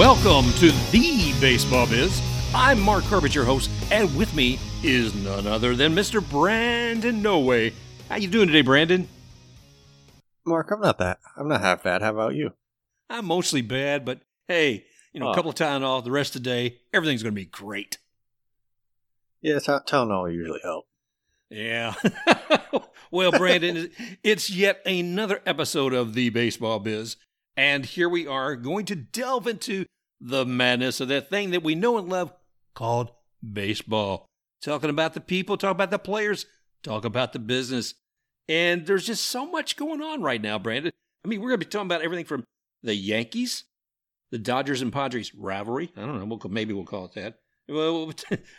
Welcome to The Baseball Biz. I'm Mark Herbert, your host, and with me is none other than Mr. Brandon Noway. How you doing today, Brandon? Mark, I'm not half bad. How about you? I'm mostly bad, but hey, a couple of times off, the rest of the day, everything's going to be great. Yeah, Tylenol usually helps. Yeah. Well, Brandon, it's yet another episode of The Baseball Biz, and here we are going to delve into the madness of that thing that we know and love called baseball. Talking about the people, talking about the players, talking about the business. And there's just so much going on right now, Brandon. I mean, we're going to be talking about everything from the Yankees, the Dodgers and Padres rivalry. I don't know. Maybe we'll call it that. Well,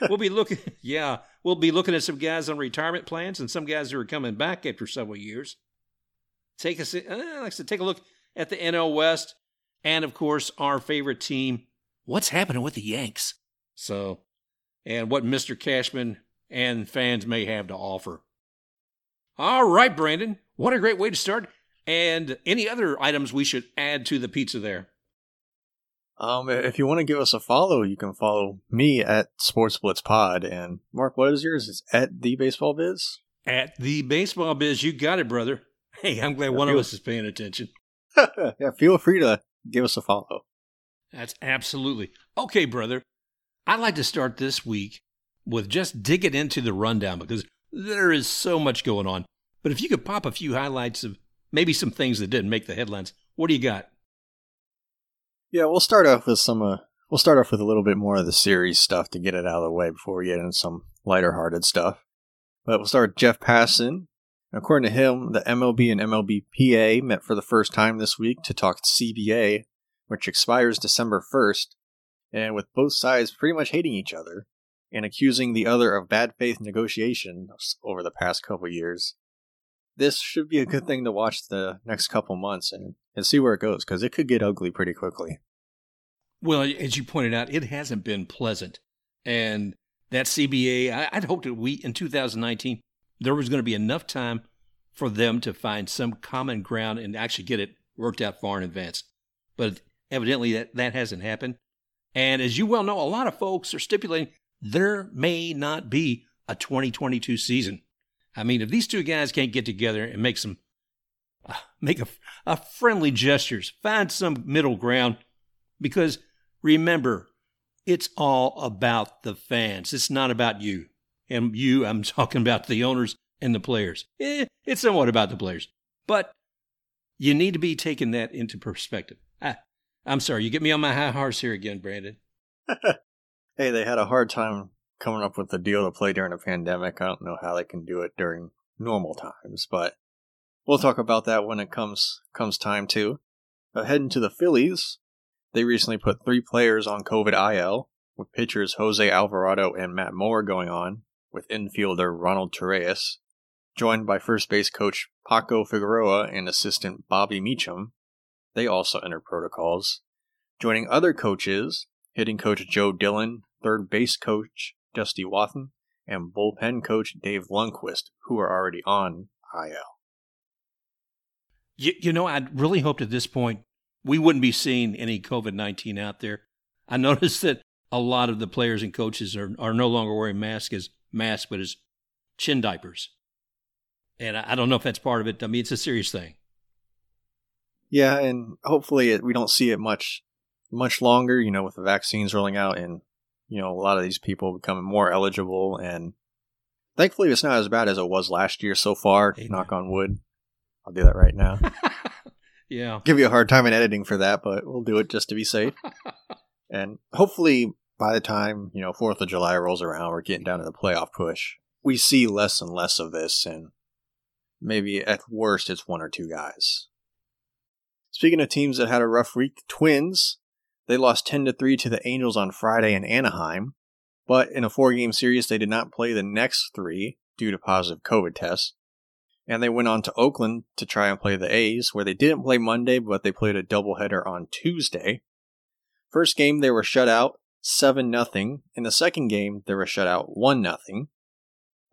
we'll be looking. Yeah, we'll be looking at some guys on retirement plans and some guys who are coming back after several years. Take a look at the NL West and, of course, our favorite team. What's happening with the Yanks? So, and what Mr. Cashman and fans may have to offer. All right, Brandon. What a great way to start. And any other items we should add to the pizza there? If you want to give us a follow, you can follow me at Sports Blitz Pod. And Mark, what is yours? It's at The Baseball Biz. At The Baseball Biz. You got it, brother. Hey, I'm glad one of us is paying attention. Yeah, feel free to give us a follow. That's absolutely. Okay, brother. I'd like to start this week with just digging into the rundown because there is so much going on. But if you could pop a few highlights of maybe some things that didn't make the headlines, what do you got? Yeah, we'll start off with a little bit more of the series stuff to get it out of the way before we get into some lighter-hearted stuff. But we'll start with Jeff Passon. According to him, the MLB and MLBPA met for the first time this week to talk CBA, which expires December 1st, and with both sides pretty much hating each other and accusing the other of bad faith negotiations over the past couple years. This should be a good thing to watch the next couple months and see where it goes, because it could get ugly pretty quickly. Well, as you pointed out, it hasn't been pleasant. And that CBA, I'd hoped that in 2019, there was going to be enough time for them to find some common ground and actually get it worked out far in advance. But evidently that hasn't happened. And as you well know, a lot of folks are stipulating there may not be a 2022 season. I mean, if these two guys can't get together and make some make a friendly gestures, find some middle ground, because remember, it's all about the fans. It's not about you. And you, I'm talking about the owners and the players. It's somewhat about the players. But you need to be taking that into perspective. I'm sorry, you get me on my high horse here again, Brandon. Hey, they had a hard time coming up with a deal to play during a pandemic. I don't know how they can do it during normal times, but we'll talk about that when it comes time to. Heading to the Phillies, they recently put three players on COVID IL, with pitchers Jose Alvarado and Matt Moore going on, with infielder Ronald Torreyes, joined by first base coach Paco Figueroa and assistant Bobby Meacham. They also entered protocols. Joining other coaches, hitting coach Joe Dillon, third base coach Dusty Wathan, and bullpen coach Dave Lundquist, who are already on IL. I'd really hoped at this point we wouldn't be seeing any COVID-19 out there. I noticed that a lot of the players and coaches are no longer wearing masks, but as chin diapers. And I don't know if that's part of it. I mean, it's a serious thing. Yeah, and hopefully we don't see it much longer, with the vaccines rolling out and, a lot of these people becoming more eligible. And thankfully, it's not as bad as it was last year so far, Amen. Knock on wood. I'll do that right now. Yeah. Give you a hard time in editing for that, but we'll do it just to be safe. And hopefully by the time, 4th of July rolls around, we're getting down to the playoff push. We see less and less of this, and maybe at worst it's one or two guys. Speaking of teams that had a rough week, the Twins, they lost 10-3 to the Angels on Friday in Anaheim, but in a 4-game series they did not play the next three due to positive COVID tests. And they went on to Oakland to try and play the A's, where they didn't play Monday, but they played a doubleheader on Tuesday. First game, they were shut out 7-0. In the second game, they were shut out 1-0.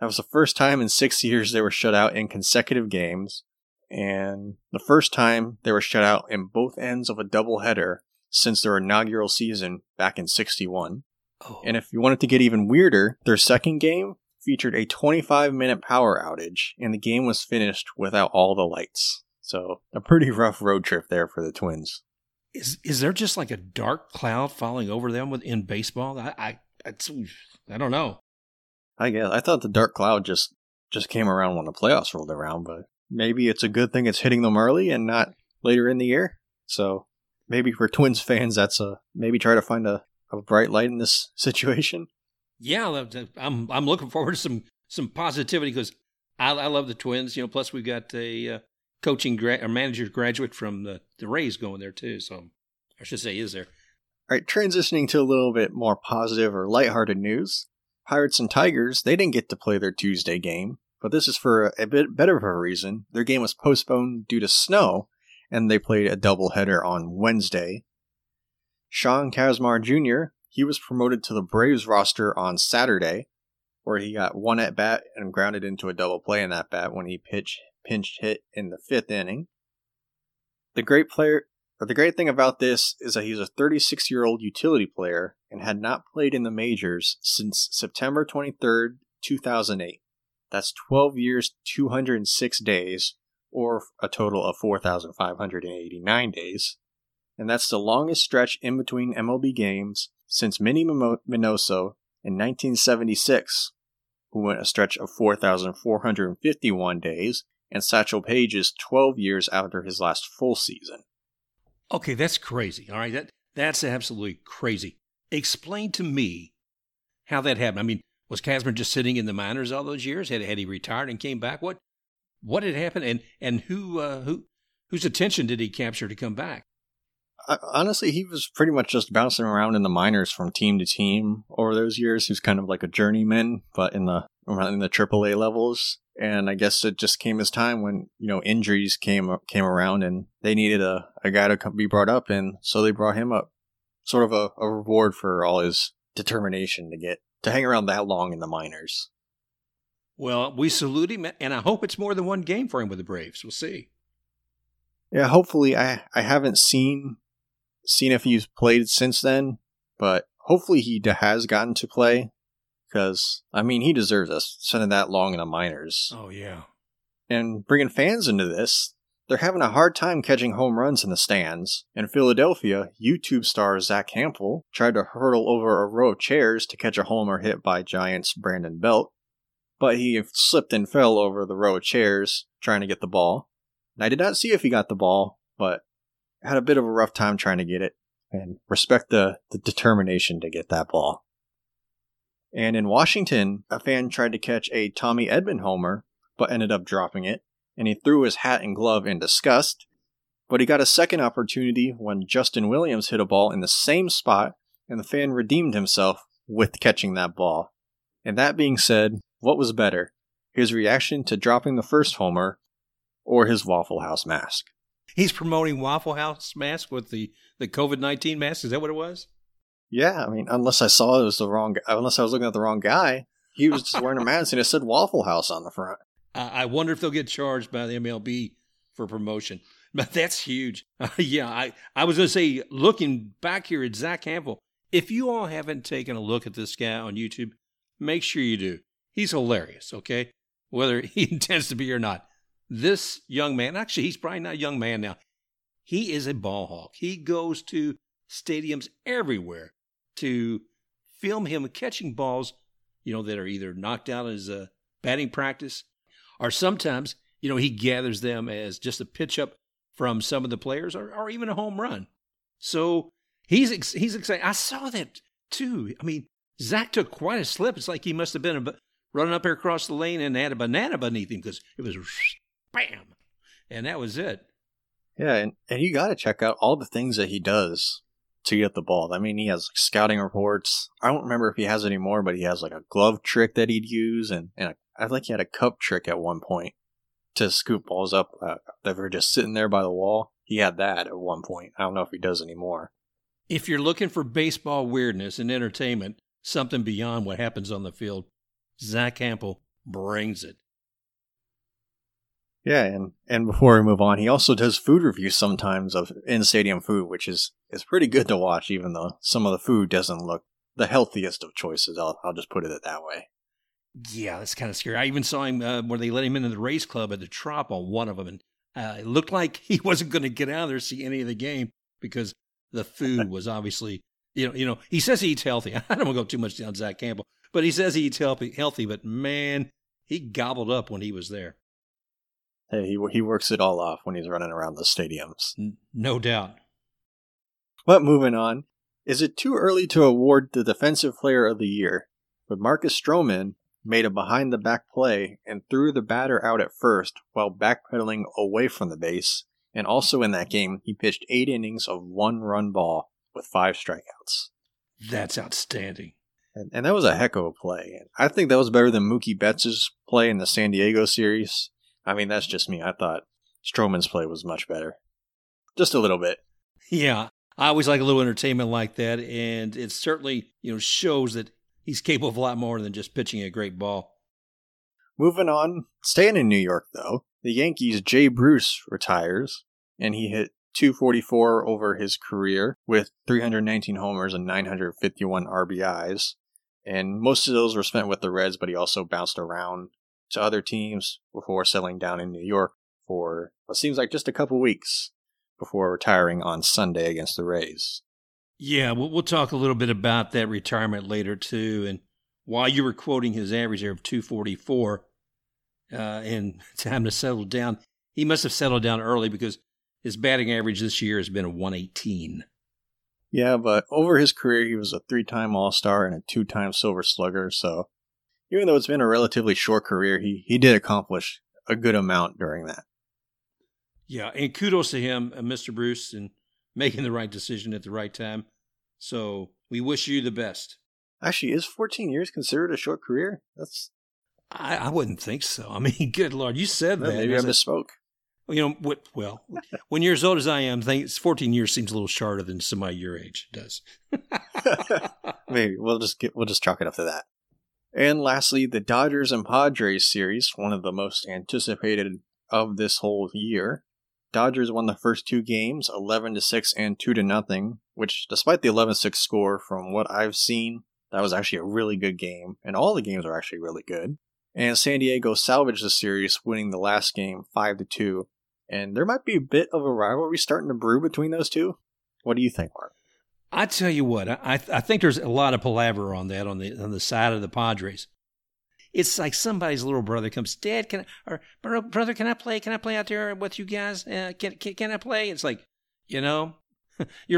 That was the first time in 6 years they were shut out in consecutive games. And the first time they were shut out in both ends of a doubleheader since their inaugural season back in '61. Oh. And if you wanted to get even weirder, their second game featured a 25-minute power outage, and the game was finished without all the lights. So a pretty rough road trip there for the Twins. Is there just like a dark cloud falling over them in baseball? I don't know. I guess. I thought the dark cloud just came around when the playoffs rolled around, but maybe it's a good thing it's hitting them early and not later in the year. So maybe for Twins fans, that's maybe try to find a bright light in this situation. Yeah, I'm looking forward to some positivity because I love the Twins. You know, plus we've got a manager graduate from the Rays going there too. So I should say is there. All right, transitioning to a little bit more positive or lighthearted news. Pirates and Tigers, they didn't get to play their Tuesday game, but this is for a bit better of a reason. Their game was postponed due to snow, and they played a doubleheader on Wednesday. Sean Kazmar Jr., he was promoted to the Braves roster on Saturday, where he got one at bat and grounded into a double play in that bat when he pinch hit in the fifth inning. The great thing about this is that he's a 36-year-old utility player and had not played in the majors since September 23rd, 2008. That's 12 years, 206 days, or a total of 4,589 days. And that's the longest stretch in between MLB games since Minnie Minoso in 1976, who went a stretch of 4,451 days, and Satchel Paige is 12 years after his last full season. Okay, that's crazy. All right, that's absolutely crazy. Explain to me how that happened. I mean, was Kazmar just sitting in the minors all those years? Had he retired and came back? What had happened? And whose attention did he capture to come back? Honestly, he was pretty much just bouncing around in the minors from team to team over those years. He was kind of like a journeyman, but in the AAA levels. And I guess it just came as time when, you know, injuries came around and they needed a guy to be brought up. And so they brought him up, sort of a reward for all his determination to hang around that long in the minors. Well, we salute him, and I hope it's more than one game for him with the Braves. We'll see. Yeah, hopefully. I haven't seen if he's played since then, but hopefully he has gotten to play. Because, I mean, he deserves us sending that long in the minors. Oh, yeah. And bringing fans into this, they're having a hard time catching home runs in the stands. In Philadelphia, YouTube star Zack Hample tried to hurtle over a row of chairs to catch a homer hit by Giants' Brandon Belt, but he slipped and fell over the row of chairs trying to get the ball. And I did not see if he got the ball, but had a bit of a rough time trying to get it. And respect the determination to get that ball. And in Washington, a fan tried to catch a Tommy Edman homer, but ended up dropping it, and he threw his hat and glove in disgust. But he got a second opportunity when Justin Williams hit a ball in the same spot, and the fan redeemed himself with catching that ball. And that being said, what was better, his reaction to dropping the first homer or his Waffle House mask? He's promoting Waffle House mask with the COVID-19 mask? Is that what it was? Yeah, I mean, unless I was looking at the wrong guy, he was just wearing a mask and it said Waffle House on the front. I wonder if they'll get charged by the MLB for promotion. But that's huge. Yeah, I was going to say, looking back here at Zack Hample, if you all haven't taken a look at this guy on YouTube, make sure you do. He's hilarious, okay? Whether he intends to be or not. This young man, actually, he's probably not a young man now. He is a ball hawk. He goes to stadiums everywhere to film him catching balls, you know, that are either knocked out as a batting practice, or sometimes, you know, he gathers them as just a pitch up from some of the players, or even a home run. So he's excited. I saw that too. I mean, Zach took quite a slip. It's like he must have been running up here across the lane and had a banana beneath him because it was bam, and that was it. Yeah, and you got to check out all the things that he does to get the ball. I mean, he has like scouting reports. I don't remember if he has any more, but he has like a glove trick that he'd use, and I think he had a cup trick at one point to scoop balls up that were just sitting there by the wall. He had that at one point. I don't know if he does anymore. If you're looking for baseball weirdness and entertainment, something beyond what happens on the field, Zack Hample brings it. Yeah, and before we move on, he also does food reviews sometimes of in-stadium food, which is pretty good to watch, even though some of the food doesn't look the healthiest of choices. I'll just put it that way. Yeah, that's kind of scary. I even saw him where they let him into the race club at the Trop on one of them, and it looked like he wasn't going to get out of there to see any of the game because the food was obviously, you know, he says he eats healthy. I don't want to go too much down Zack Hample, but he says he eats healthy, but man, he gobbled up when he was there. Hey, he works it all off when he's running around the stadiums. No doubt. But moving on, is it too early to award the Defensive Player of the Year? But Marcus Stroman made a behind-the-back play and threw the batter out at first while backpedaling away from the base. And also in that game, he pitched 8 innings of 1-run ball with 5 strikeouts. That's outstanding. And that was a heck of a play. I think that was better than Mookie Betts' play in the San Diego series. I mean, that's just me. I thought Stroman's play was much better. Just a little bit. Yeah, I always like a little entertainment like that, and it certainly, shows that he's capable of a lot more than just pitching a great ball. Moving on, staying in New York, though, the Yankees' Jay Bruce retires, and he hit .244 over his career with 319 homers and 951 RBIs. And most of those were spent with the Reds, but he also bounced around to other teams before settling down in New York for what seems like just a couple weeks before retiring on Sunday against the Rays. Yeah, we'll talk a little bit about that retirement later, too. And while you were quoting his average there of 244 and time to settle down, he must have settled down early because his batting average this year has been a 118. Yeah, but over his career, he was a 3-time All-Star and a 2-time Silver Slugger. So even though it's been a relatively short career, he did accomplish a good amount during that. Yeah, and kudos to him, Mr. Bruce, and making the right decision at the right time. So we wish you the best. Actually, is 14 years considered a short career? That's I wouldn't think so. I mean, good Lord, you said that. Maybe I misspoke. Well, when you're as old as I am, 14 years seems a little shorter than somebody your age does. Maybe we'll just chalk it up to that. And lastly, the Dodgers and Padres series, one of the most anticipated of this whole year. Dodgers won the first 2 games, 11-6 and 2-0, which, despite the 11-6 score, from what I've seen, that was actually a really good game, and all the games are actually really good. And San Diego salvaged the series, winning the last game 5-2, and there might be a bit of a rivalry starting to brew between those two. What do you think, Mark? I tell you what, I think there's a lot of palaver on that on the side of the Padres. It's like somebody's little brother comes, Dad, brother, can I play? Can I play out there with you guys? Can I play? It's like, you're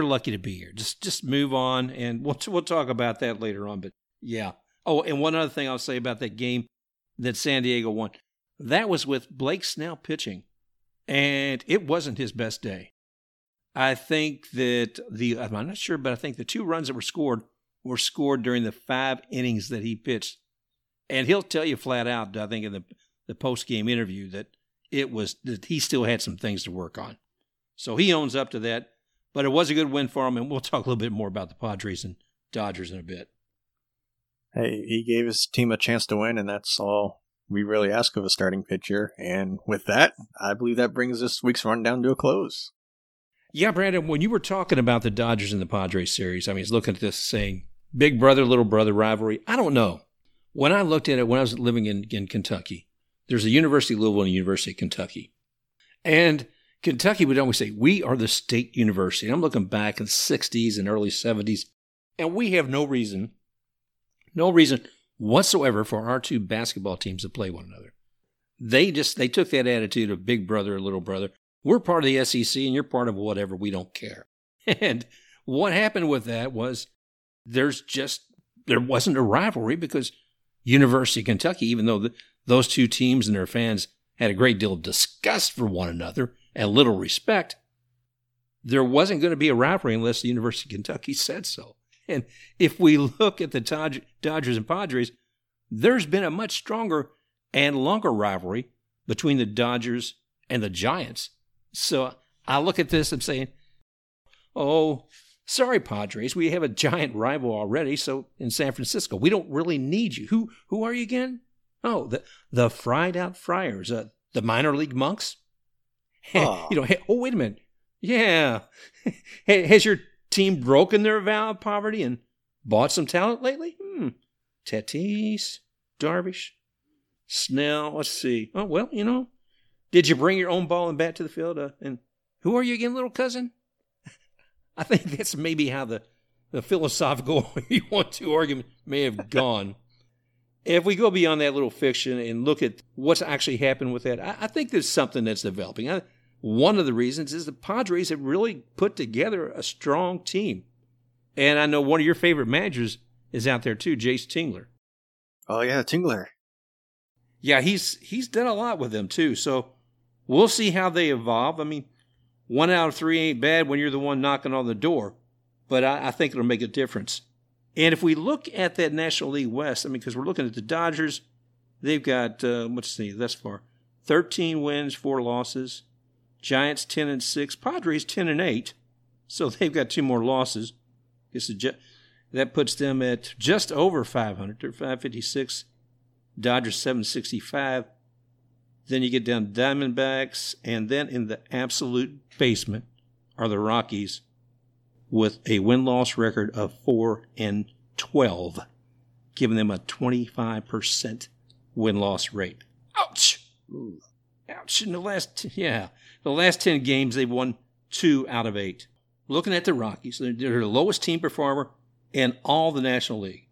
lucky to be here. Just move on, and we'll talk about that later on. But yeah. Oh, and one other thing I'll say about that game that San Diego won, that was with Blake Snell pitching, and it wasn't his best day. I think that I'm not sure, but I think the 2 runs that were scored during the 5 innings that he pitched. And he'll tell you flat out, I think, in the post-game interview that he still had some things to work on. So he owns up to that, but it was a good win for him, and we'll talk a little bit more about the Padres and Dodgers in a bit. Hey, he gave his team a chance to win, and that's all we really ask of a starting pitcher. And with that, I believe that brings this week's rundown to a close. Yeah, Brandon, when you were talking about the Dodgers and the Padres series, I mean, he's looking at this saying, big brother, little brother rivalry. I don't know. When I looked at it, when I was living in Kentucky, there's a University of Louisville and a University of Kentucky. And Kentucky would always say, we are the state university. And I'm looking back in the 60s and early 70s, and we have no reason whatsoever for our 2 basketball teams to play one another. They took that attitude of big brother, little brother. We're part of the SEC, and you're part of whatever. We don't care. And what happened with that was there wasn't a rivalry because University of Kentucky, even though those 2 teams and their fans had a great deal of disgust for one another and little respect, there wasn't going to be a rivalry unless the University of Kentucky said so. And if we look at the Dodgers and Padres, there's been a much stronger and longer rivalry between the Dodgers and the Giants. So I look at this and saying, oh, sorry, Padres, we have a giant rival already. So in San Francisco, we don't really need you. Who are you again? Oh, the fried out Friars, the minor league monks. Oh. You know, hey, oh, wait a minute. Yeah. Hey, has your team broken their vow of poverty and bought some talent lately? Tatis, Darvish, Snell, let's see. Oh, well, you know, did you bring your own ball and bat to the field? And who are you again, little cousin? I think that's maybe how the philosophical you want to argument may have gone. If we go beyond that little fiction and look at what's actually happened with that, I think there's something that's developing. One of the reasons is the Padres have really put together a strong team. And I know one of your favorite managers is out there too, Jace Tingler. Oh, yeah, Tingler. Yeah, he's done a lot with them too. So we'll see how they evolve. I mean, 1 out of 3 ain't bad when you're the one knocking on the door. But I think it'll make a difference. And if we look at that National League West, I mean, because we're looking at the Dodgers, they've got, let's see, thus far, 13 wins, 4 losses. Giants 10-6, Padres 10-8, so they've got 2 more losses. That puts them at just over 500. They're 556, Dodgers 765. Then you get down to Diamondbacks, and then in the absolute basement are the Rockies with a win-loss record of 4-12, giving them a 25% win-loss rate. Ouch! Ooh. Ouch! In the last 10 games, they've won 2 out of 8. Looking at the Rockies, they're the lowest team performer in all the National League.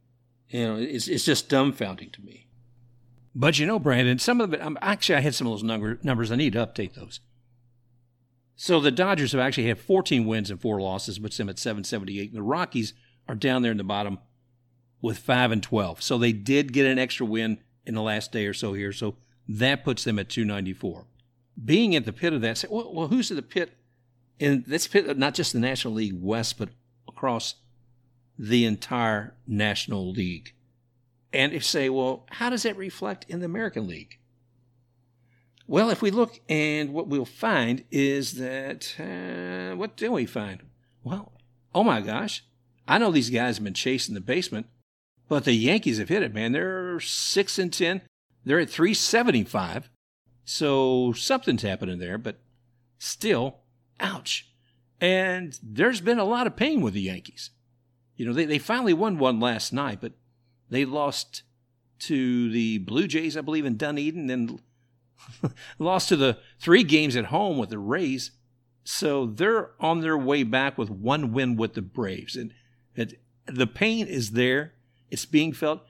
You know, it's just dumbfounding to me. But you know, Brandon, some of it, I had some of those numbers. I need to update those. So the Dodgers have actually had 14 wins and 4 losses, which puts them at 778. And the Rockies are down there in the bottom with 5-12. So they did get an extra win in the last day or so here. So that puts them at 294. Being at the pit of that, say, well, who's at the pit? And that's pit, not just the National League West, but across the entire National League. And if say, well, how does that reflect in the American League? Well, if we look, and what we'll find is that, what do we find? Well, oh my gosh, I know these guys have been chasing the basement, but the Yankees have hit it, man. They're 6-10. They're at 375, so something's happening there, but still, ouch. And there's been a lot of pain with the Yankees. You know, they finally won one last night, but they lost to the Blue Jays, I believe, in Dunedin, and lost to the 3 games at home with the Rays. So they're on their way back with 1 win with the Braves. And the pain is there. It's being felt.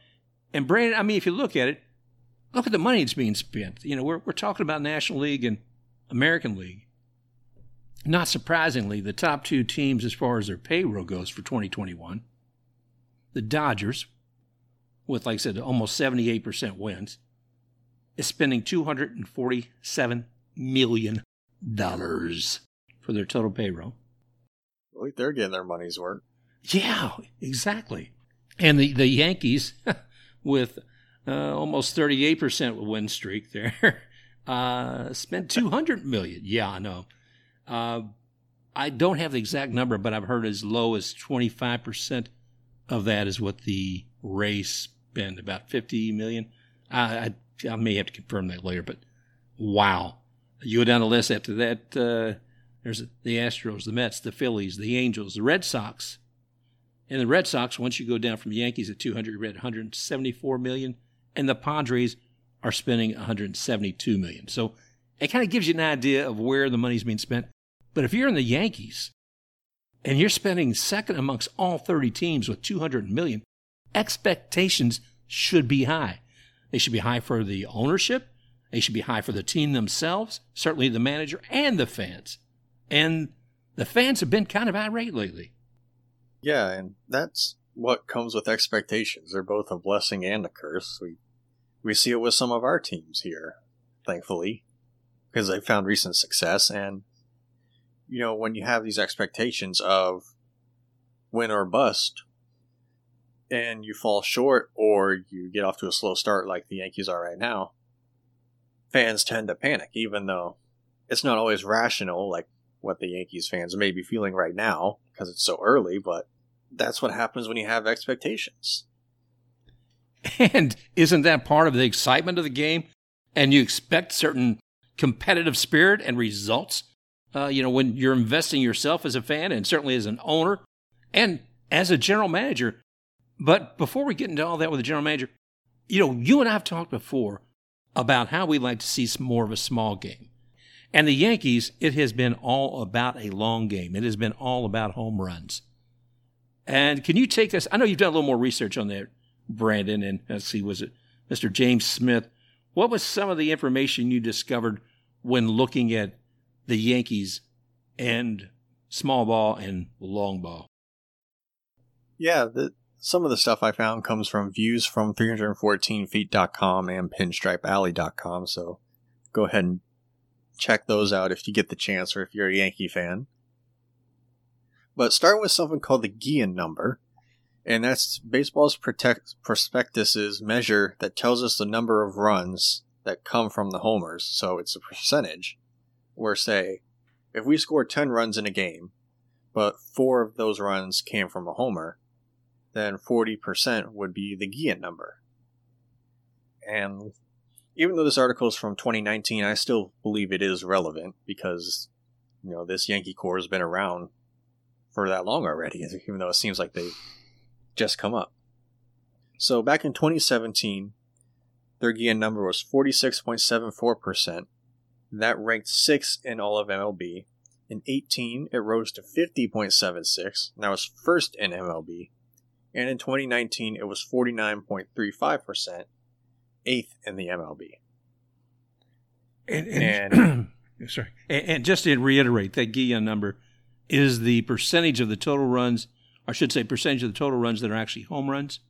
And, Brandon, I mean, if you look at it, look at the money that's being spent. You know, we're talking about National League and American League. Not surprisingly, the top 2 teams as far as their payroll goes for 2021, the Dodgers, with, like I said, almost 78% wins, is spending $247 million for their total payroll. Well, like they're getting their money's worth. Yeah, exactly. And the Yankees, with almost 38% win streak there, spent $200 million. Yeah, I know. I don't have the exact number, but I've heard as low as 25% of that is what the Rays spend, about $50 million. I may have to confirm that later, but wow. You go down the list after that, there's the Astros, the Mets, the Phillies, the Angels, the Red Sox. And the Red Sox, once you go down from the Yankees at 200, at $174 million. And the Padres are spending $172 million. So it kind of gives you an idea of where the money's being spent. But if you're in the Yankees and you're spending second amongst all 30 teams with $200 million, expectations should be high. They should be high for the ownership. They should be high for the team themselves, certainly the manager and the fans. And the fans have been kind of irate lately. Yeah, and that's what comes with expectations. They're both a blessing and a curse. We see it with some of our teams here, thankfully, because they found recent success. And, you know, when you have these expectations of win or bust, and you fall short or you get off to a slow start like the Yankees are right now, fans tend to panic, even though it's not always rational like what the Yankees fans may be feeling right now because it's so early, but that's what happens when you have expectations. And isn't that part of the excitement of the game? And you expect certain competitive spirit and results, when you're investing yourself as a fan and certainly as an owner and as a general manager. But before we get into all that with the general manager, you and I have talked before about how we like to see more of a small game. And the Yankees, it has been all about a long game. It has been all about home runs. And can you take this? I know you've done a little more research on that, Brandon, and let's see, was it Mr. James Smith? What was some of the information you discovered when looking at the Yankees and small ball and long ball? Yeah, some of the stuff I found comes from views from 314feet.com and pinstripealley.com, so go ahead and check those out if you get the chance or if you're a Yankee fan. But starting with something called the Guillen number, and that's baseball's prospectus's measure that tells us the number of runs that come from the homers. So it's a percentage where, say, if we score 10 runs in a game, but 4 of those runs came from a homer, then 40% would be the Guillen number. And even though this article is from 2019, I still believe it is relevant because, this Yankee Corps has been around for that long already, even though it seems like they just come up. So back in 2017, their Guillen number was 46.74%. That ranked 6th in all of MLB. In 18, it rose to 50.76%, and that was 1st in MLB. And in 2019, it was 49.35%, 8th in the MLB. And sorry. And just to reiterate, that Guillen number is the percentage of the total runs, or I should say percentage of the total runs that are actually home runs?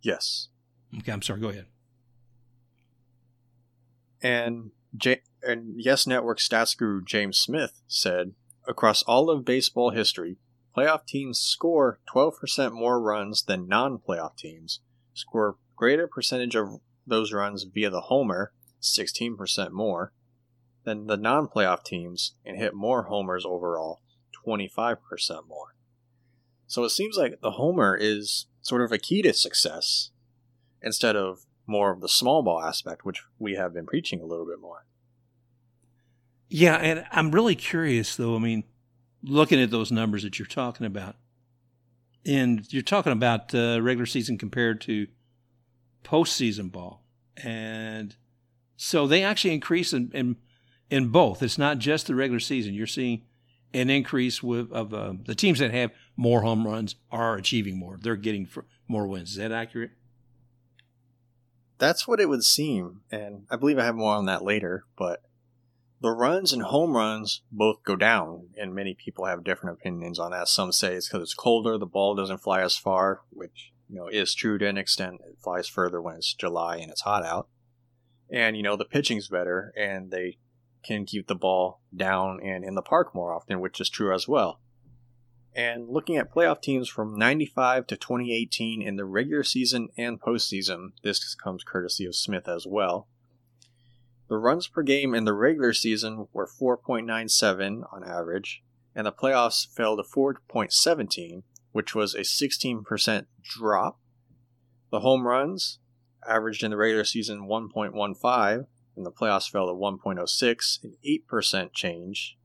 Yes. Okay, I'm sorry, go ahead. And Yes Network stats guru James Smith said, across all of baseball history, playoff teams score 12% more runs than non-playoff teams, score a greater percentage of those runs via the homer, 16% more, than the non-playoff teams, and hit more homers overall, 25% more. So it seems like the homer is sort of a key to success, instead of more of the small ball aspect, which we have been preaching a little bit more. Yeah, and I'm really curious, though, looking at those numbers that you're talking about, and you're talking about regular season compared to postseason ball. And so they actually increase in both. It's not just the regular season. You're seeing an increase of the teams that have more home runs are achieving more. They're getting more wins. Is that accurate? That's what it would seem, and I believe I have more on that later, but the runs and home runs both go down, and many people have different opinions on that. Some say it's because it's colder, the ball doesn't fly as far, which is true to an extent. It flies further when it's July and it's hot out. And, the pitching's better, and they can keep the ball down and in the park more often, which is true as well. And looking at playoff teams from 95 to 2018 in the regular season and postseason, this comes courtesy of Smith as well. The runs per game in the regular season were 4.97 on average, and the playoffs fell to 4.17, which was a 16% drop. The home runs averaged in the regular season 1.15, and the playoffs fell to 1.06, an 8% change.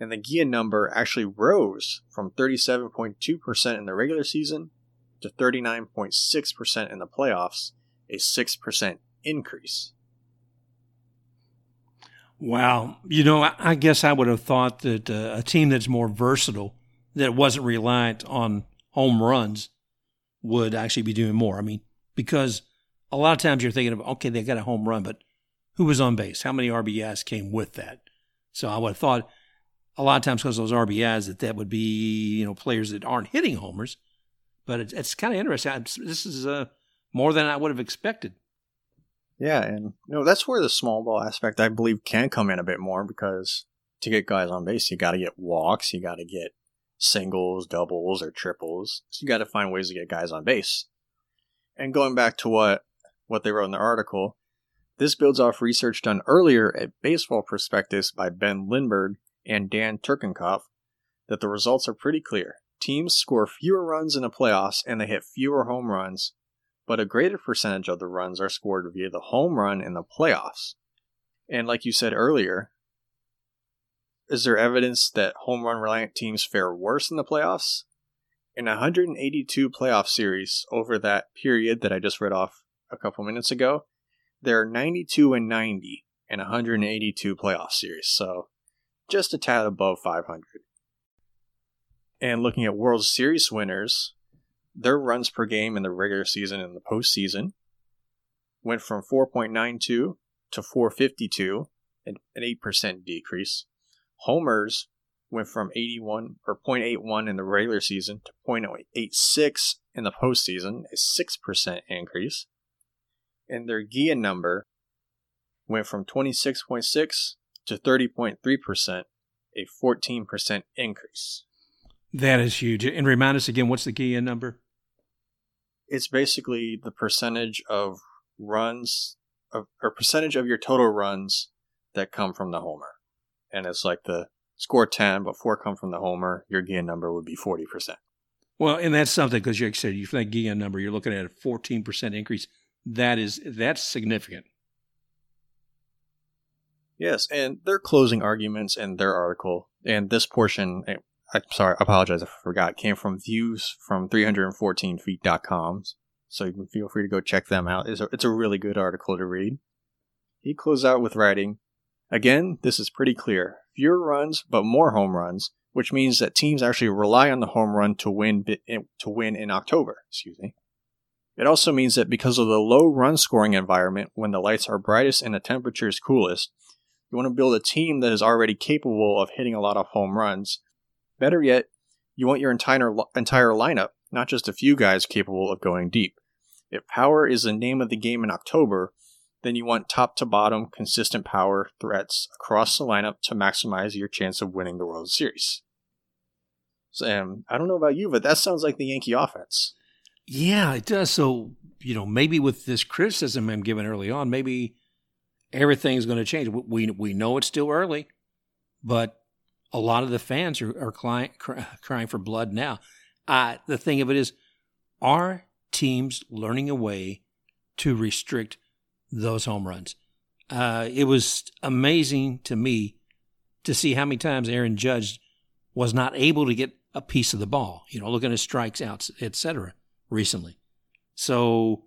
And the Guillen number actually rose from 37.2% in the regular season to 39.6% in the playoffs, a 6% increase. Wow. I guess I would have thought that a team that's more versatile, that wasn't reliant on home runs, would actually be doing more. Because a lot of times you're thinking of, okay, they got a home run, but who was on base? How many RBIs came with that? So I would have thought a lot of times because of those RBIs that would be, players that aren't hitting homers. But it's kind of interesting. This is more than I would have expected. Yeah, and that's where the small ball aspect, I believe, can come in a bit more because to get guys on base, you got to get walks, you got to get singles, doubles, or triples. So you got to find ways to get guys on base. And going back to what they wrote in the article, this builds off research done earlier at Baseball Prospectus by Ben Lindbergh and Dan Turkenkopf that the results are pretty clear. Teams score fewer runs in the playoffs and they hit fewer home runs, but a greater percentage of the runs are scored via the home run in the playoffs. And like you said earlier, is there evidence that home run reliant teams fare worse in the playoffs? In 182 playoff series over that period that I just read off a couple minutes ago, they're 92-90 in 182 playoff series, so just a tad above 500. And looking at World Series winners, their runs per game in the regular season and the postseason went from 4.92 to 452, an 8% decrease. Homers went from 0.81 in the regular season to 0.86 in the postseason, a 6% increase. And their GIA number went from 26.6 to 30.3%, a 14% increase. That is huge. And remind us again, what's the GIA number? It's basically the percentage of runs, or percentage of your total runs that come from the homer. And it's like the score 10, but 4 come from the homer, your GIA number would be 40%. Well, and that's something, because you said, if that GIA number, you're looking at a 14% increase. That's significant. Yes, and their closing arguments in their article, and this portion, I'm sorry, I apologize, I forgot, came from views from 314feet.com, so you can feel free to go check them out. It's a really good article to read. He closed out with writing, "Again, this is pretty clear. Fewer runs, but more home runs, which means that teams actually rely on the home run to win in October. It also means that because of the low run scoring environment, when the lights are brightest and the temperature is coolest, you want to build a team that is already capable of hitting a lot of home runs. Better yet, you want your entire lineup, not just a few guys capable of going deep. If power is the name of the game in October, then you want top-to-bottom consistent power threats across the lineup to maximize your chance of winning the World Series." So, I don't know about you, but that sounds like the Yankee offense. Yeah, it does. So, maybe with this criticism I'm giving early on, maybe everything's going to change. We know it's still early, but a lot of the fans are crying for blood now. The thing of it is, are teams learning a way to restrict those home runs? It was amazing to me to see how many times Aaron Judge was not able to get a piece of the ball, looking at strikes, outs, etc. recently. So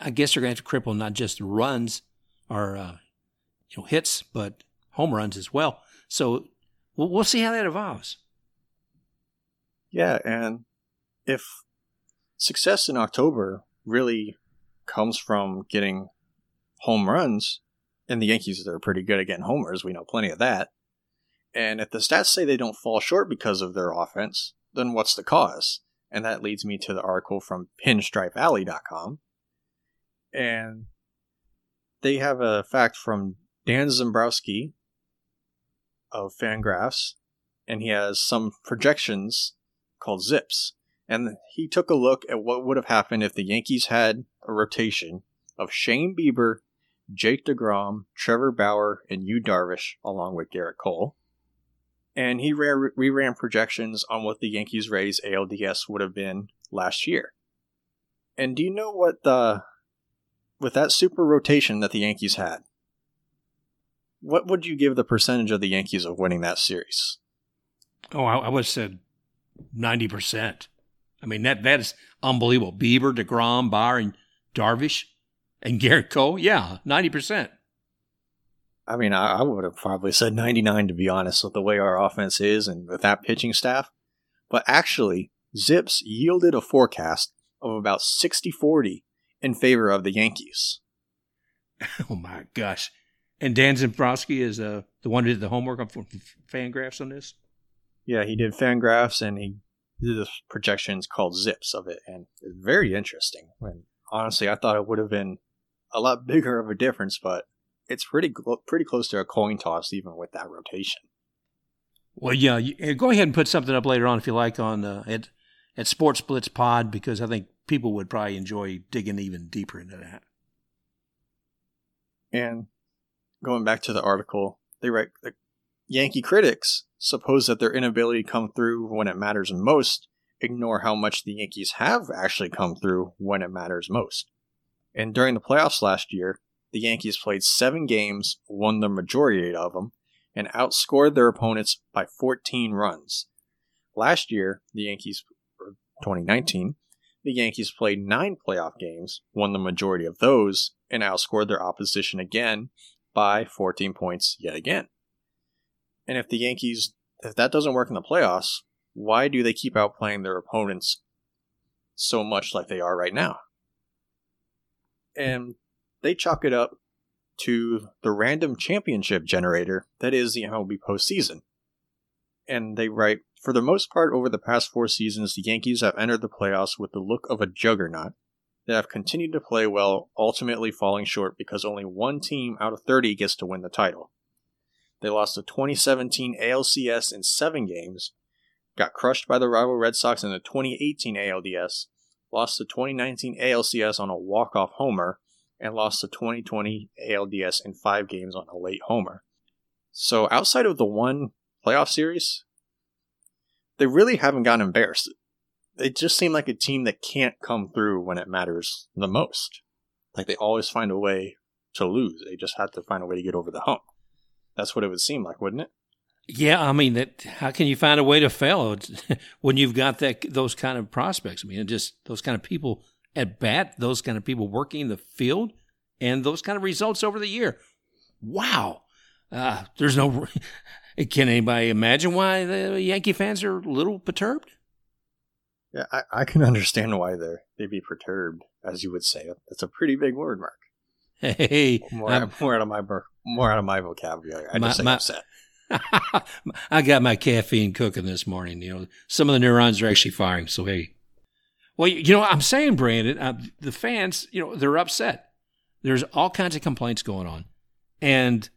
I guess they're going to have to cripple not just runs or hits, but home runs as well. So we'll see how that evolves. Yeah, and if success in October really comes from getting home runs, and the Yankees are pretty good at getting homers, we know plenty of that, and if the stats say they don't fall short because of their offense, then what's the cause? And that leads me to the article from pinstripealley.com, and they have a fact from Dan Szymborski of Fangraphs, and he has some projections called zips, and he took a look at what would have happened if the Yankees had a rotation of Shane Bieber, Jake DeGrom, Trevor Bauer, and Yu Darvish, along with Gerrit Cole. And he reran projections on what the Yankees Rays ALDS would have been last year. And do you know what with that super rotation that the Yankees had, what would you give the percentage of the Yankees of winning that series? Oh, I would have said 90%. I mean, that is unbelievable. Bieber, DeGrom, Bauer, and Darvish. And Gerrit Cole, yeah, 90%. I mean, I would have probably said 99%, to be honest, with the way our offense is and with that pitching staff. But actually, Zips yielded a forecast of about 60-40 in favor of the Yankees. Oh, my gosh. And Dan Szymborski is the one who did the homework on Fangraphs on this? Yeah, he did Fangraphs, and he did the projections called Zips of it. And it's very interesting. And honestly, I thought it would have been a lot bigger of a difference, but it's pretty close to a coin toss even with that rotation. Well, yeah, go ahead and put something up later on if you like on at Sports Blitz Pod, because I think people would probably enjoy digging even deeper into that. And going back to the article, they write the Yankee critics suppose that their inability to come through when it matters most ignore how much the Yankees have actually come through when it matters most. And during the playoffs last year, the Yankees played 7 games, won the majority of them, and outscored their opponents by 14 runs. Last year, the Yankees, 2019, the Yankees played 9 playoff games, won the majority of those, and outscored their opposition again by 14 points yet again. And if the Yankees, if that doesn't work in the playoffs, why do they keep outplaying their opponents so much like they are right now? And they chalk it up to the random championship generator that is the MLB postseason. And they write, for the most part over the past 4 seasons, the Yankees have entered the playoffs with the look of a juggernaut. They have continued to play well, ultimately falling short because only one team out of 30 gets to win the title. They lost the 2017 ALCS in 7 games, got crushed by the rival Red Sox in the 2018 ALDS, lost the 2019 ALCS on a walk-off homer, and lost the 2020 ALDS in 5 games on a late homer. So outside of the one playoff series, they really haven't gotten embarrassed. They just seem like a team that can't come through when it matters the most. Like they always find a way to lose. They just have to find a way to get over the hump. That's what it would seem like, wouldn't it? Yeah, I mean, that. How can you find a way to fail when you've got those kind of prospects? I mean, just those kind of people at bat, those kind of people working the field, and those kind of results over the year. Wow. There's no. Can anybody imagine why the Yankee fans are a little perturbed? Yeah, I can understand why they'd be perturbed, as you would say. That's a pretty big word, Mark. Hey, more out of my vocabulary. I just say upset. I got my caffeine cooking this morning. You know, some of the neurons are actually firing. So hey, well, you know, I'm saying, Brandon, the fans, you know, they're upset. There's all kinds of complaints going on, and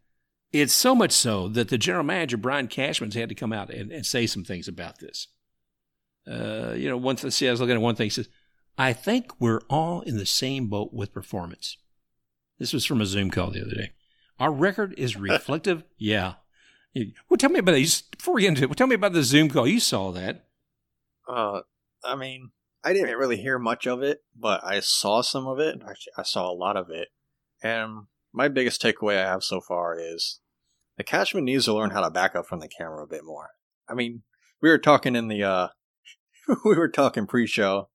it's so much so that the general manager Brian Cashman's had to come out and say some things about this. You know, I was looking at one thing. He says, "I think we're all in the same boat with performance." This was from a Zoom call the other day. Our record is reflective. Yeah. Well, tell me about it. Before we get into it, tell me about the Zoom call. You saw that. I mean, I didn't really hear much of it, but I saw some of it. Actually, I saw a lot of it. And my biggest takeaway I have so far is the Cashman needs to learn how to back up from the camera a bit more. I mean, we were talking pre-show,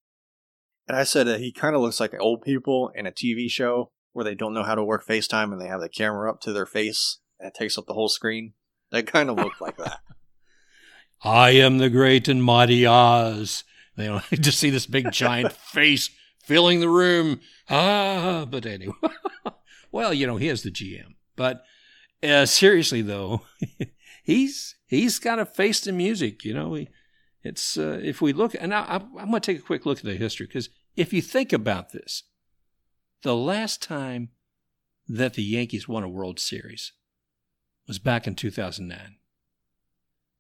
and I said that he kind of looks like old people in a TV show where they don't know how to work FaceTime and they have the camera up to their face and it takes up the whole screen. That kind of looked like that. I am the great and mighty Oz. They don't like to see this big giant face filling the room. Ah, but anyway. Well, you know, he is the GM. But seriously, though, he's got a face to music. You know, if we look, and I'm going to take a quick look at the history, because if you think about this, the last time that the Yankees won a World Series was back in 2009.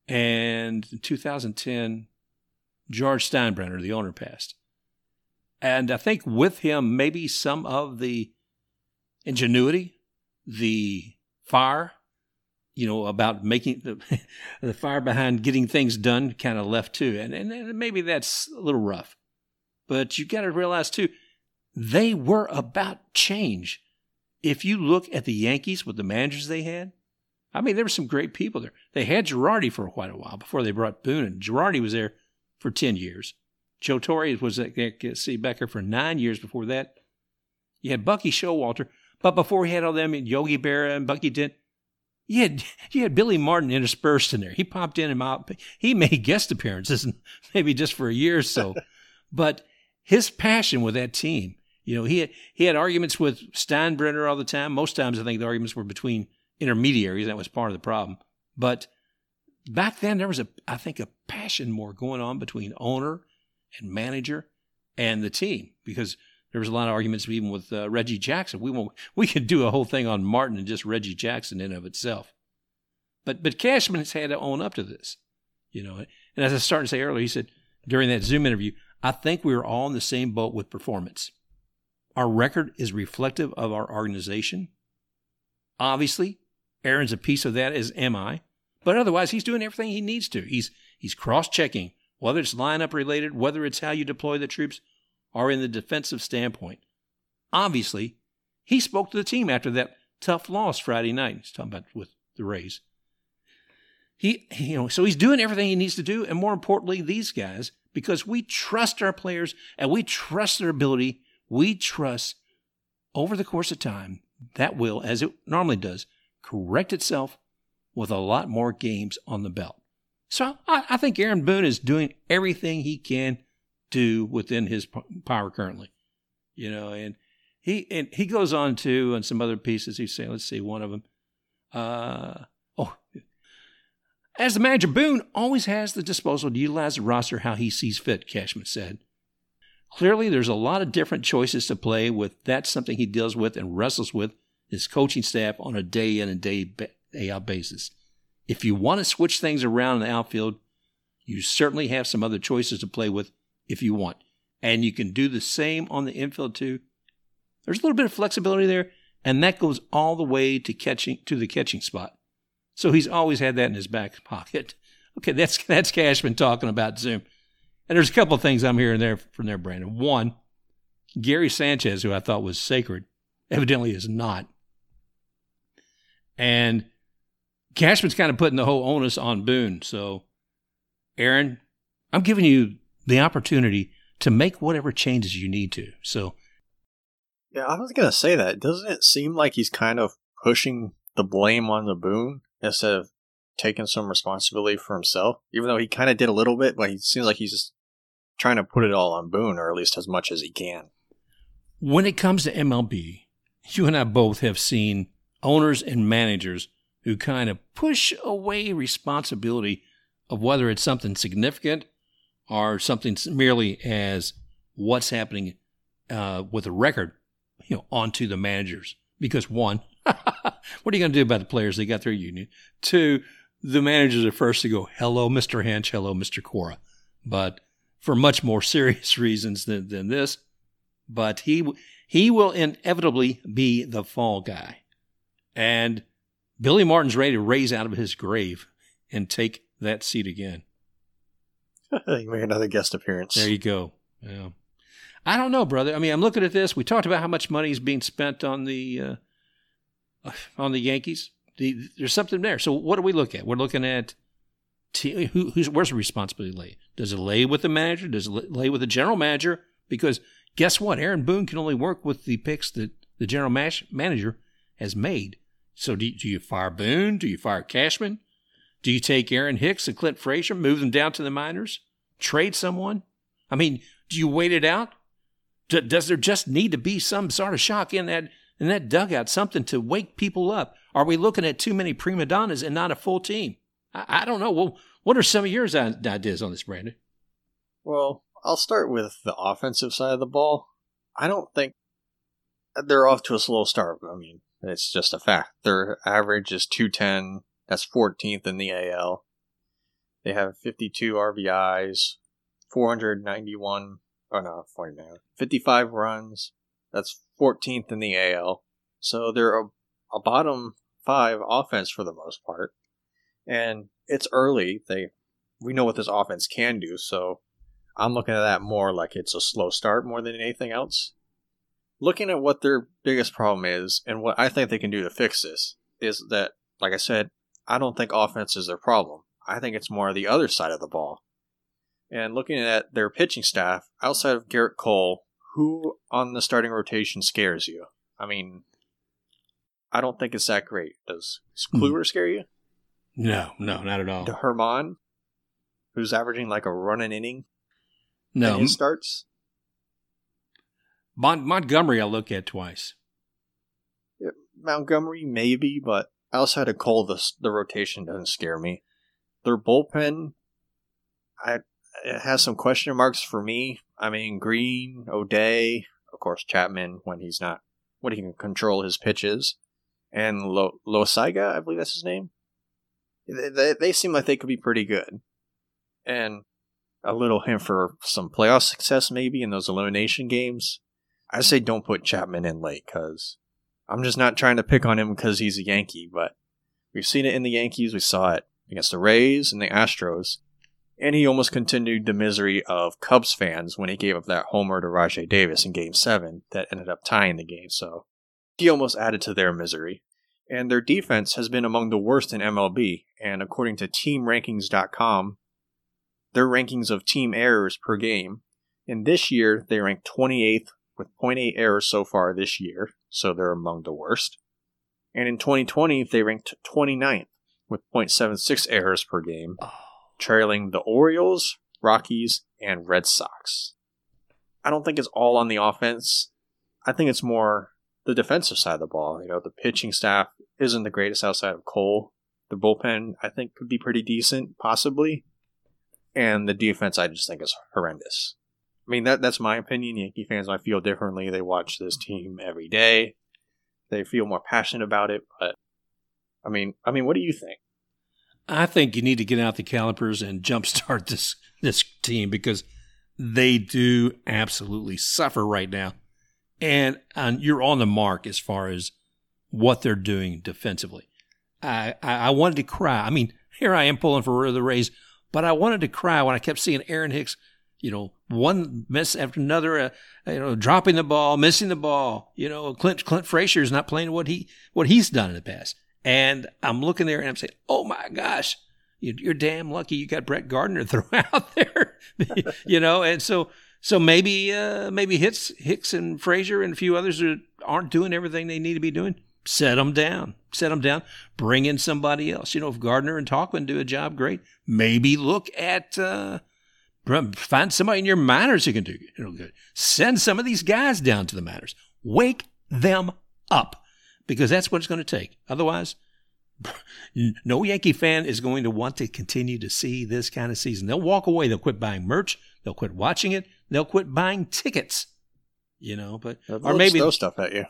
And in 2010, George Steinbrenner, the owner, passed. And I think with him, maybe some of the ingenuity, the fire, you know, about making the fire behind getting things done kind of left too. And maybe that's a little rough. But you got to realize too, they were about change. If you look at the Yankees with the managers they had, I mean, there were some great people there. They had Girardi for quite a while before they brought Boone, and Girardi was there for 10 years. Joe Torreyes was at Becker for 9 years before that. You had Bucky Showalter, but before he had all them, Yogi Berra and Bucky Dent, you had Billy Martin interspersed in there. He popped in and out. He made guest appearances, maybe just for a year or so. But his passion with that team, you know, he had arguments with Steinbrenner all the time. Most times I think the arguments were between intermediaries. That was part of the problem. But back then there was a passion more going on between owner and manager and the team, because there was a lot of arguments even with Reggie Jackson. We could do a whole thing on Martin and just Reggie Jackson in and of itself. But Cashman has had to own up to this, you know. And as I started to say earlier, he said during that Zoom interview, I think we were all in the same boat with performance. Our record is reflective of our organization. Obviously, Aaron's a piece of that, as am I. But otherwise, he's doing everything he needs to. He's cross-checking, whether it's lineup related, whether it's how you deploy the troops, or in the defensive standpoint. Obviously, He spoke to the team after that tough loss Friday night. He's talking about with the Rays. So he's doing everything he needs to do, and more importantly, these guys, because we trust our players and we trust their ability. We trust over the course of time that will, as it normally does, correct itself with a lot more games on the belt. So I think Aaron Boone is doing everything he can do within his power currently, and he goes on to, on some other pieces, he's saying, let's see, one of them. As the manager, Boone always has the disposal to utilize the roster how he sees fit, Cashman said. Clearly, there's a lot of different choices to play with. That's something he deals with and wrestles with his coaching staff on a day in and day out basis. If you want to switch things around in the outfield, you certainly have some other choices to play with if you want. And you can do the same on the infield too. There's a little bit of flexibility there, and that goes all the way to the catching spot. So he's always had that in his back pocket. Okay, that's Cashman talking about Zoom. And there's a couple of things I'm hearing there from there, Brandon. One, Gary Sanchez, who I thought was sacred, evidently is not. And Cashman's kind of putting the whole onus on Boone. So, Aaron, I'm giving you the opportunity to make whatever changes you need to. So, yeah, I was going to say that. Doesn't it seem like he's kind of pushing the blame on the Boone instead of taking some responsibility for himself? Even though he kind of did a little bit, but he seems like he's just trying to put it all on Boone, or at least as much as he can. When it comes to MLB, you and I both have seen owners and managers who kind of push away responsibility of whether it's something significant or something merely as what's happening with a record, onto the managers. Because one, what are you going to do about the players? They got their union. Two, the managers are first to go, hello, Mr. Hinch, hello, Mr. Cora. But for much more serious reasons than this. But he will inevitably be the fall guy. And Billy Martin's ready to raise out of his grave and take that seat again. You make another guest appearance. There you go. Yeah. I don't know, brother. I mean, I'm looking at this. We talked about how much money is being spent on the Yankees. There's something there. So what do we look at? We're looking at where's the responsibility lay? Does it lay with the manager? Does it lay with the general manager? Because guess what? Aaron Boone can only work with the picks that the general manager has made. So do you fire Boone? Do you fire Cashman? Do you take Aaron Hicks and Clint Frazier, move them down to the minors, trade someone? I mean, do you wait it out? Does there just need to be some sort of shock in that dugout, something to wake people up? Are we looking at too many prima donnas and not a full team? I don't know. Well, what are some of your ideas on this, Brandon? Well, I'll start with the offensive side of the ball. I don't think they're off to a slow start. I mean, it's just a fact. Their average is 210. That's 14th in the AL. They have 52 RBIs, 55 runs. That's 14th in the AL. So they're a bottom five offense for the most part. And it's early. We know what this offense can do, so I'm looking at that more like it's a slow start more than anything else. Looking at what their biggest problem is and what I think they can do to fix this is that, like I said, I don't think offense is their problem. I think it's more the other side of the ball. And looking at their pitching staff, outside of Gerrit Cole, who on the starting rotation scares you? I mean, I don't think it's that great. Does Kluber scare you? No, not at all. To Herman, who's averaging like a run an inning? No. And his starts? Montgomery I look at twice. Yeah, Montgomery, maybe, but outside of Cole, the rotation doesn't scare me. Their bullpen, it has some question marks for me. I mean, Green, O'Day, of course, Chapman when he can control his pitches, and Loaiza, I believe that's his name. They seem like they could be pretty good. And a little hint for some playoff success maybe in those elimination games. I say don't put Chapman in late, because I'm just not trying to pick on him because he's a Yankee, but we've seen it in the Yankees. We saw it against the Rays and the Astros. And he almost continued the misery of Cubs fans when he gave up that homer to Rajai Davis in Game 7 that ended up tying the game. So he almost added to their misery. And their defense has been among the worst in MLB, and according to TeamRankings.com, their rankings of team errors per game, and this year they ranked 28th with 0.8 errors so far this year, so they're among the worst. And in 2020, they ranked 29th with 0.76 errors per game, trailing the Orioles, Rockies, and Red Sox. I don't think it's all on the offense. I think it's more the defensive side of the ball. You know, the pitching staff isn't the greatest outside of Cole. The bullpen, I think, could be pretty decent, possibly. And the defense, I just think, is horrendous. I mean, that's my opinion. Yankee fans might feel differently. They watch this team every day. They feel more passionate about it. But, I mean, what do you think? I think you need to get out the calipers and jumpstart this team, because they do absolutely suffer right now. And you're on the mark as far as what they're doing defensively. I wanted to cry. I mean, here I am pulling for the Rays, but I wanted to cry when I kept seeing Aaron Hicks, you know, one miss after another, you know, dropping the ball, missing the ball. You know, Clint Frazier is not playing what he's done in the past. And I'm looking there and I'm saying, oh my gosh, you're damn lucky you got Brett Gardner thrown out there, you know. And so maybe Hicks and Frazier and a few others aren't doing everything they need to be doing. Set them down. Bring in somebody else. You know, if Gardner and Talkman do a job, great. Maybe look at find somebody in your minors who can do good. Send some of these guys down to the minors. Wake them up, because that's what it's going to take. Otherwise, no Yankee fan is going to want to continue to see this kind of season. They'll walk away. They'll quit buying merch. They'll quit watching it. They'll quit buying tickets, you know. But or maybe throw stuff at you.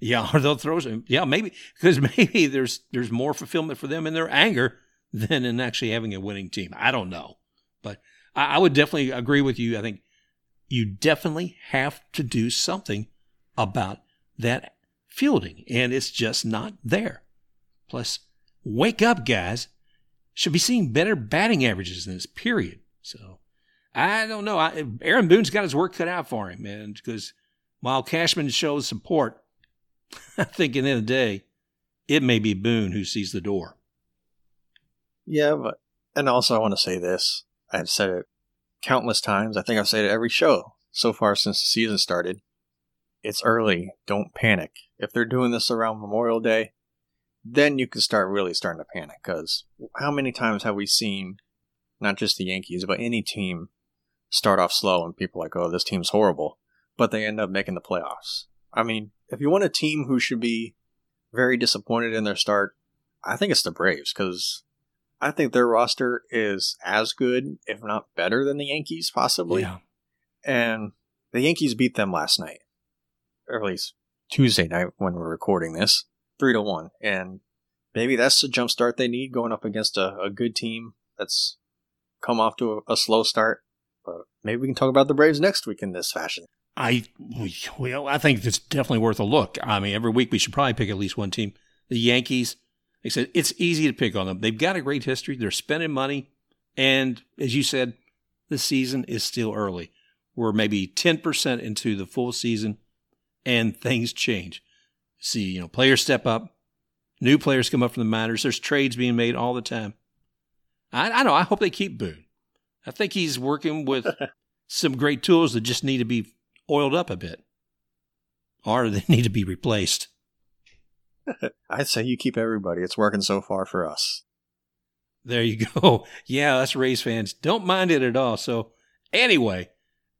Yeah, or they'll throw some. Yeah, maybe, because maybe there's more fulfillment for them in their anger than in actually having a winning team. I don't know, but I would definitely agree with you. I think you definitely have to do something about that fielding, and it's just not there. Plus, wake up, guys. Should be seeing better batting averages in this period. So, I don't know. Aaron Boone's got his work cut out for him, man, because while Cashman shows support, I think at the end of the day, it may be Boone who sees the door. Yeah, but, and also I want to say this. I've said it countless times. I think I've said it every show so far since the season started. It's early. Don't panic. If they're doing this around Memorial Day, then you can start really starting to panic, because how many times have we seen, not just the Yankees, but any team start off slow and people are like, oh, this team's horrible, but they end up making the playoffs. I mean, if you want a team who should be very disappointed in their start, I think it's the Braves, because I think their roster is as good, if not better, than the Yankees, possibly. Yeah. And the Yankees beat them last night, or at least Tuesday night when we're recording this, 3-1. And maybe that's the jump start they need, going up against a good team that's come off to a slow start. But maybe we can talk about the Braves next week in this fashion. I think it's definitely worth a look. I mean, every week we should probably pick at least one team. The Yankees, they said it's easy to pick on them. They've got a great history. They're spending money. And as you said, the season is still early. We're maybe 10% into the full season, and things change. See, you know, players step up. New players come up from the minors. There's trades being made all the time. I know. I hope they keep Boone. I think he's working with some great tools that just need to be oiled up a bit, or they need to be replaced. I'd say you keep everybody. It's working so far for us. There you go. Yeah, us Rays fans don't mind it at all. So anyway,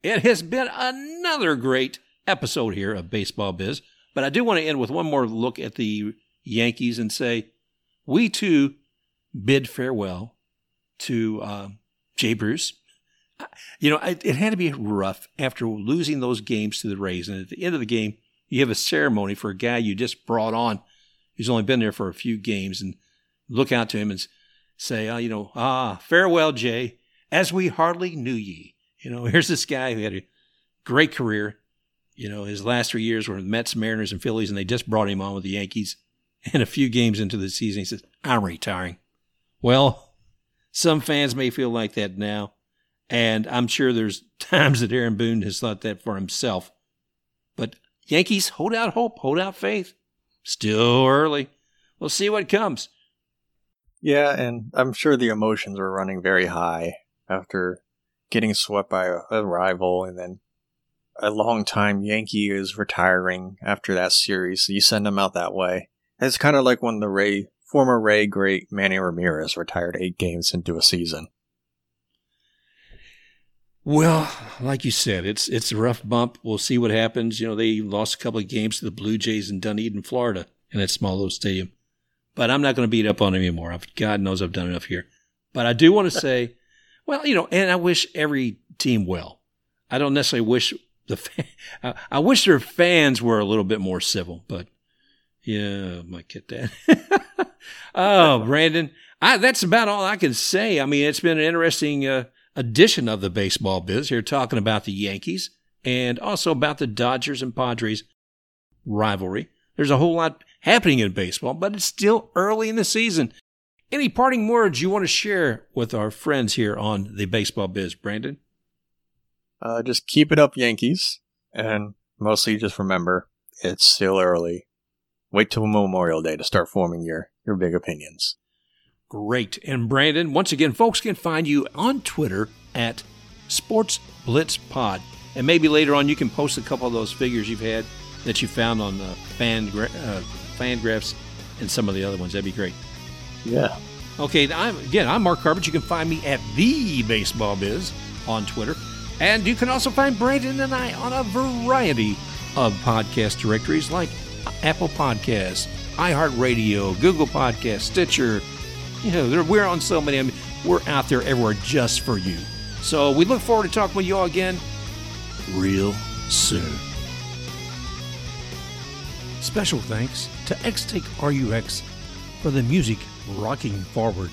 it has been another great episode here of Baseball Biz, but I do want to end with one more look at the Yankees and say we too bid farewell to Jay Bruce. You know, it had to be rough after losing those games to the Rays. And at the end of the game, you have a ceremony for a guy you just brought on who's only been there for a few games, and look out to him and say, oh, you know, farewell, Jay, as we hardly knew ye. You know, here's this guy who had a great career. You know, his last 3 years were the Mets, Mariners, and Phillies, and they just brought him on with the Yankees. And a few games into the season, he says, I'm retiring. Well, some fans may feel like that now. And I'm sure there's times that Aaron Boone has thought that for himself. But Yankees, hold out hope, hold out faith. still early. We'll see what comes. Yeah, and I'm sure the emotions are running very high after getting swept by a rival, and then a long-time Yankee is retiring after that series, so you send them out that way. And it's kind of like when the former Ray great Manny Ramirez retired 8 games into a season. Well, like you said, it's a rough bump. We'll see what happens. You know, they lost a couple of games to the Blue Jays in Dunedin, Florida, in that small little stadium. But I'm not going to beat up on them anymore. God knows I've done enough here. But I do want to say, well, you know, and I wish every team well. I don't necessarily wish I wish their fans were a little bit more civil, but yeah, I might get that. Oh, Brandon, that's about all I can say. I mean, it's been an interesting edition of the baseball biz here, talking about the Yankees and also about the Dodgers and Padres rivalry. There's a whole lot happening in baseball, but it's still early in the season. Any parting words you want to share with our friends here on the baseball biz, Brandon? Just keep it up, Yankees, and mostly just remember it's still early. Wait till Memorial Day to start forming your big opinions. Great. And Brandon, once again, folks can find you on Twitter at SportsBlitzPod. And maybe later on you can post a couple of those figures you've had that you found on Fangraphs and some of the other ones. That'd be great. Yeah. Okay. I'm Mark Carbett. You can find me at The Baseball Biz on Twitter. And you can also find Brandon and I on a variety of podcast directories like Apple Podcasts, iHeartRadio, Google Podcasts, Stitcher. You know, we're on so many. I mean, we're out there everywhere just for you. So we look forward to talking with you all again real soon. Special thanks to XTakeRUX for the music rocking forward.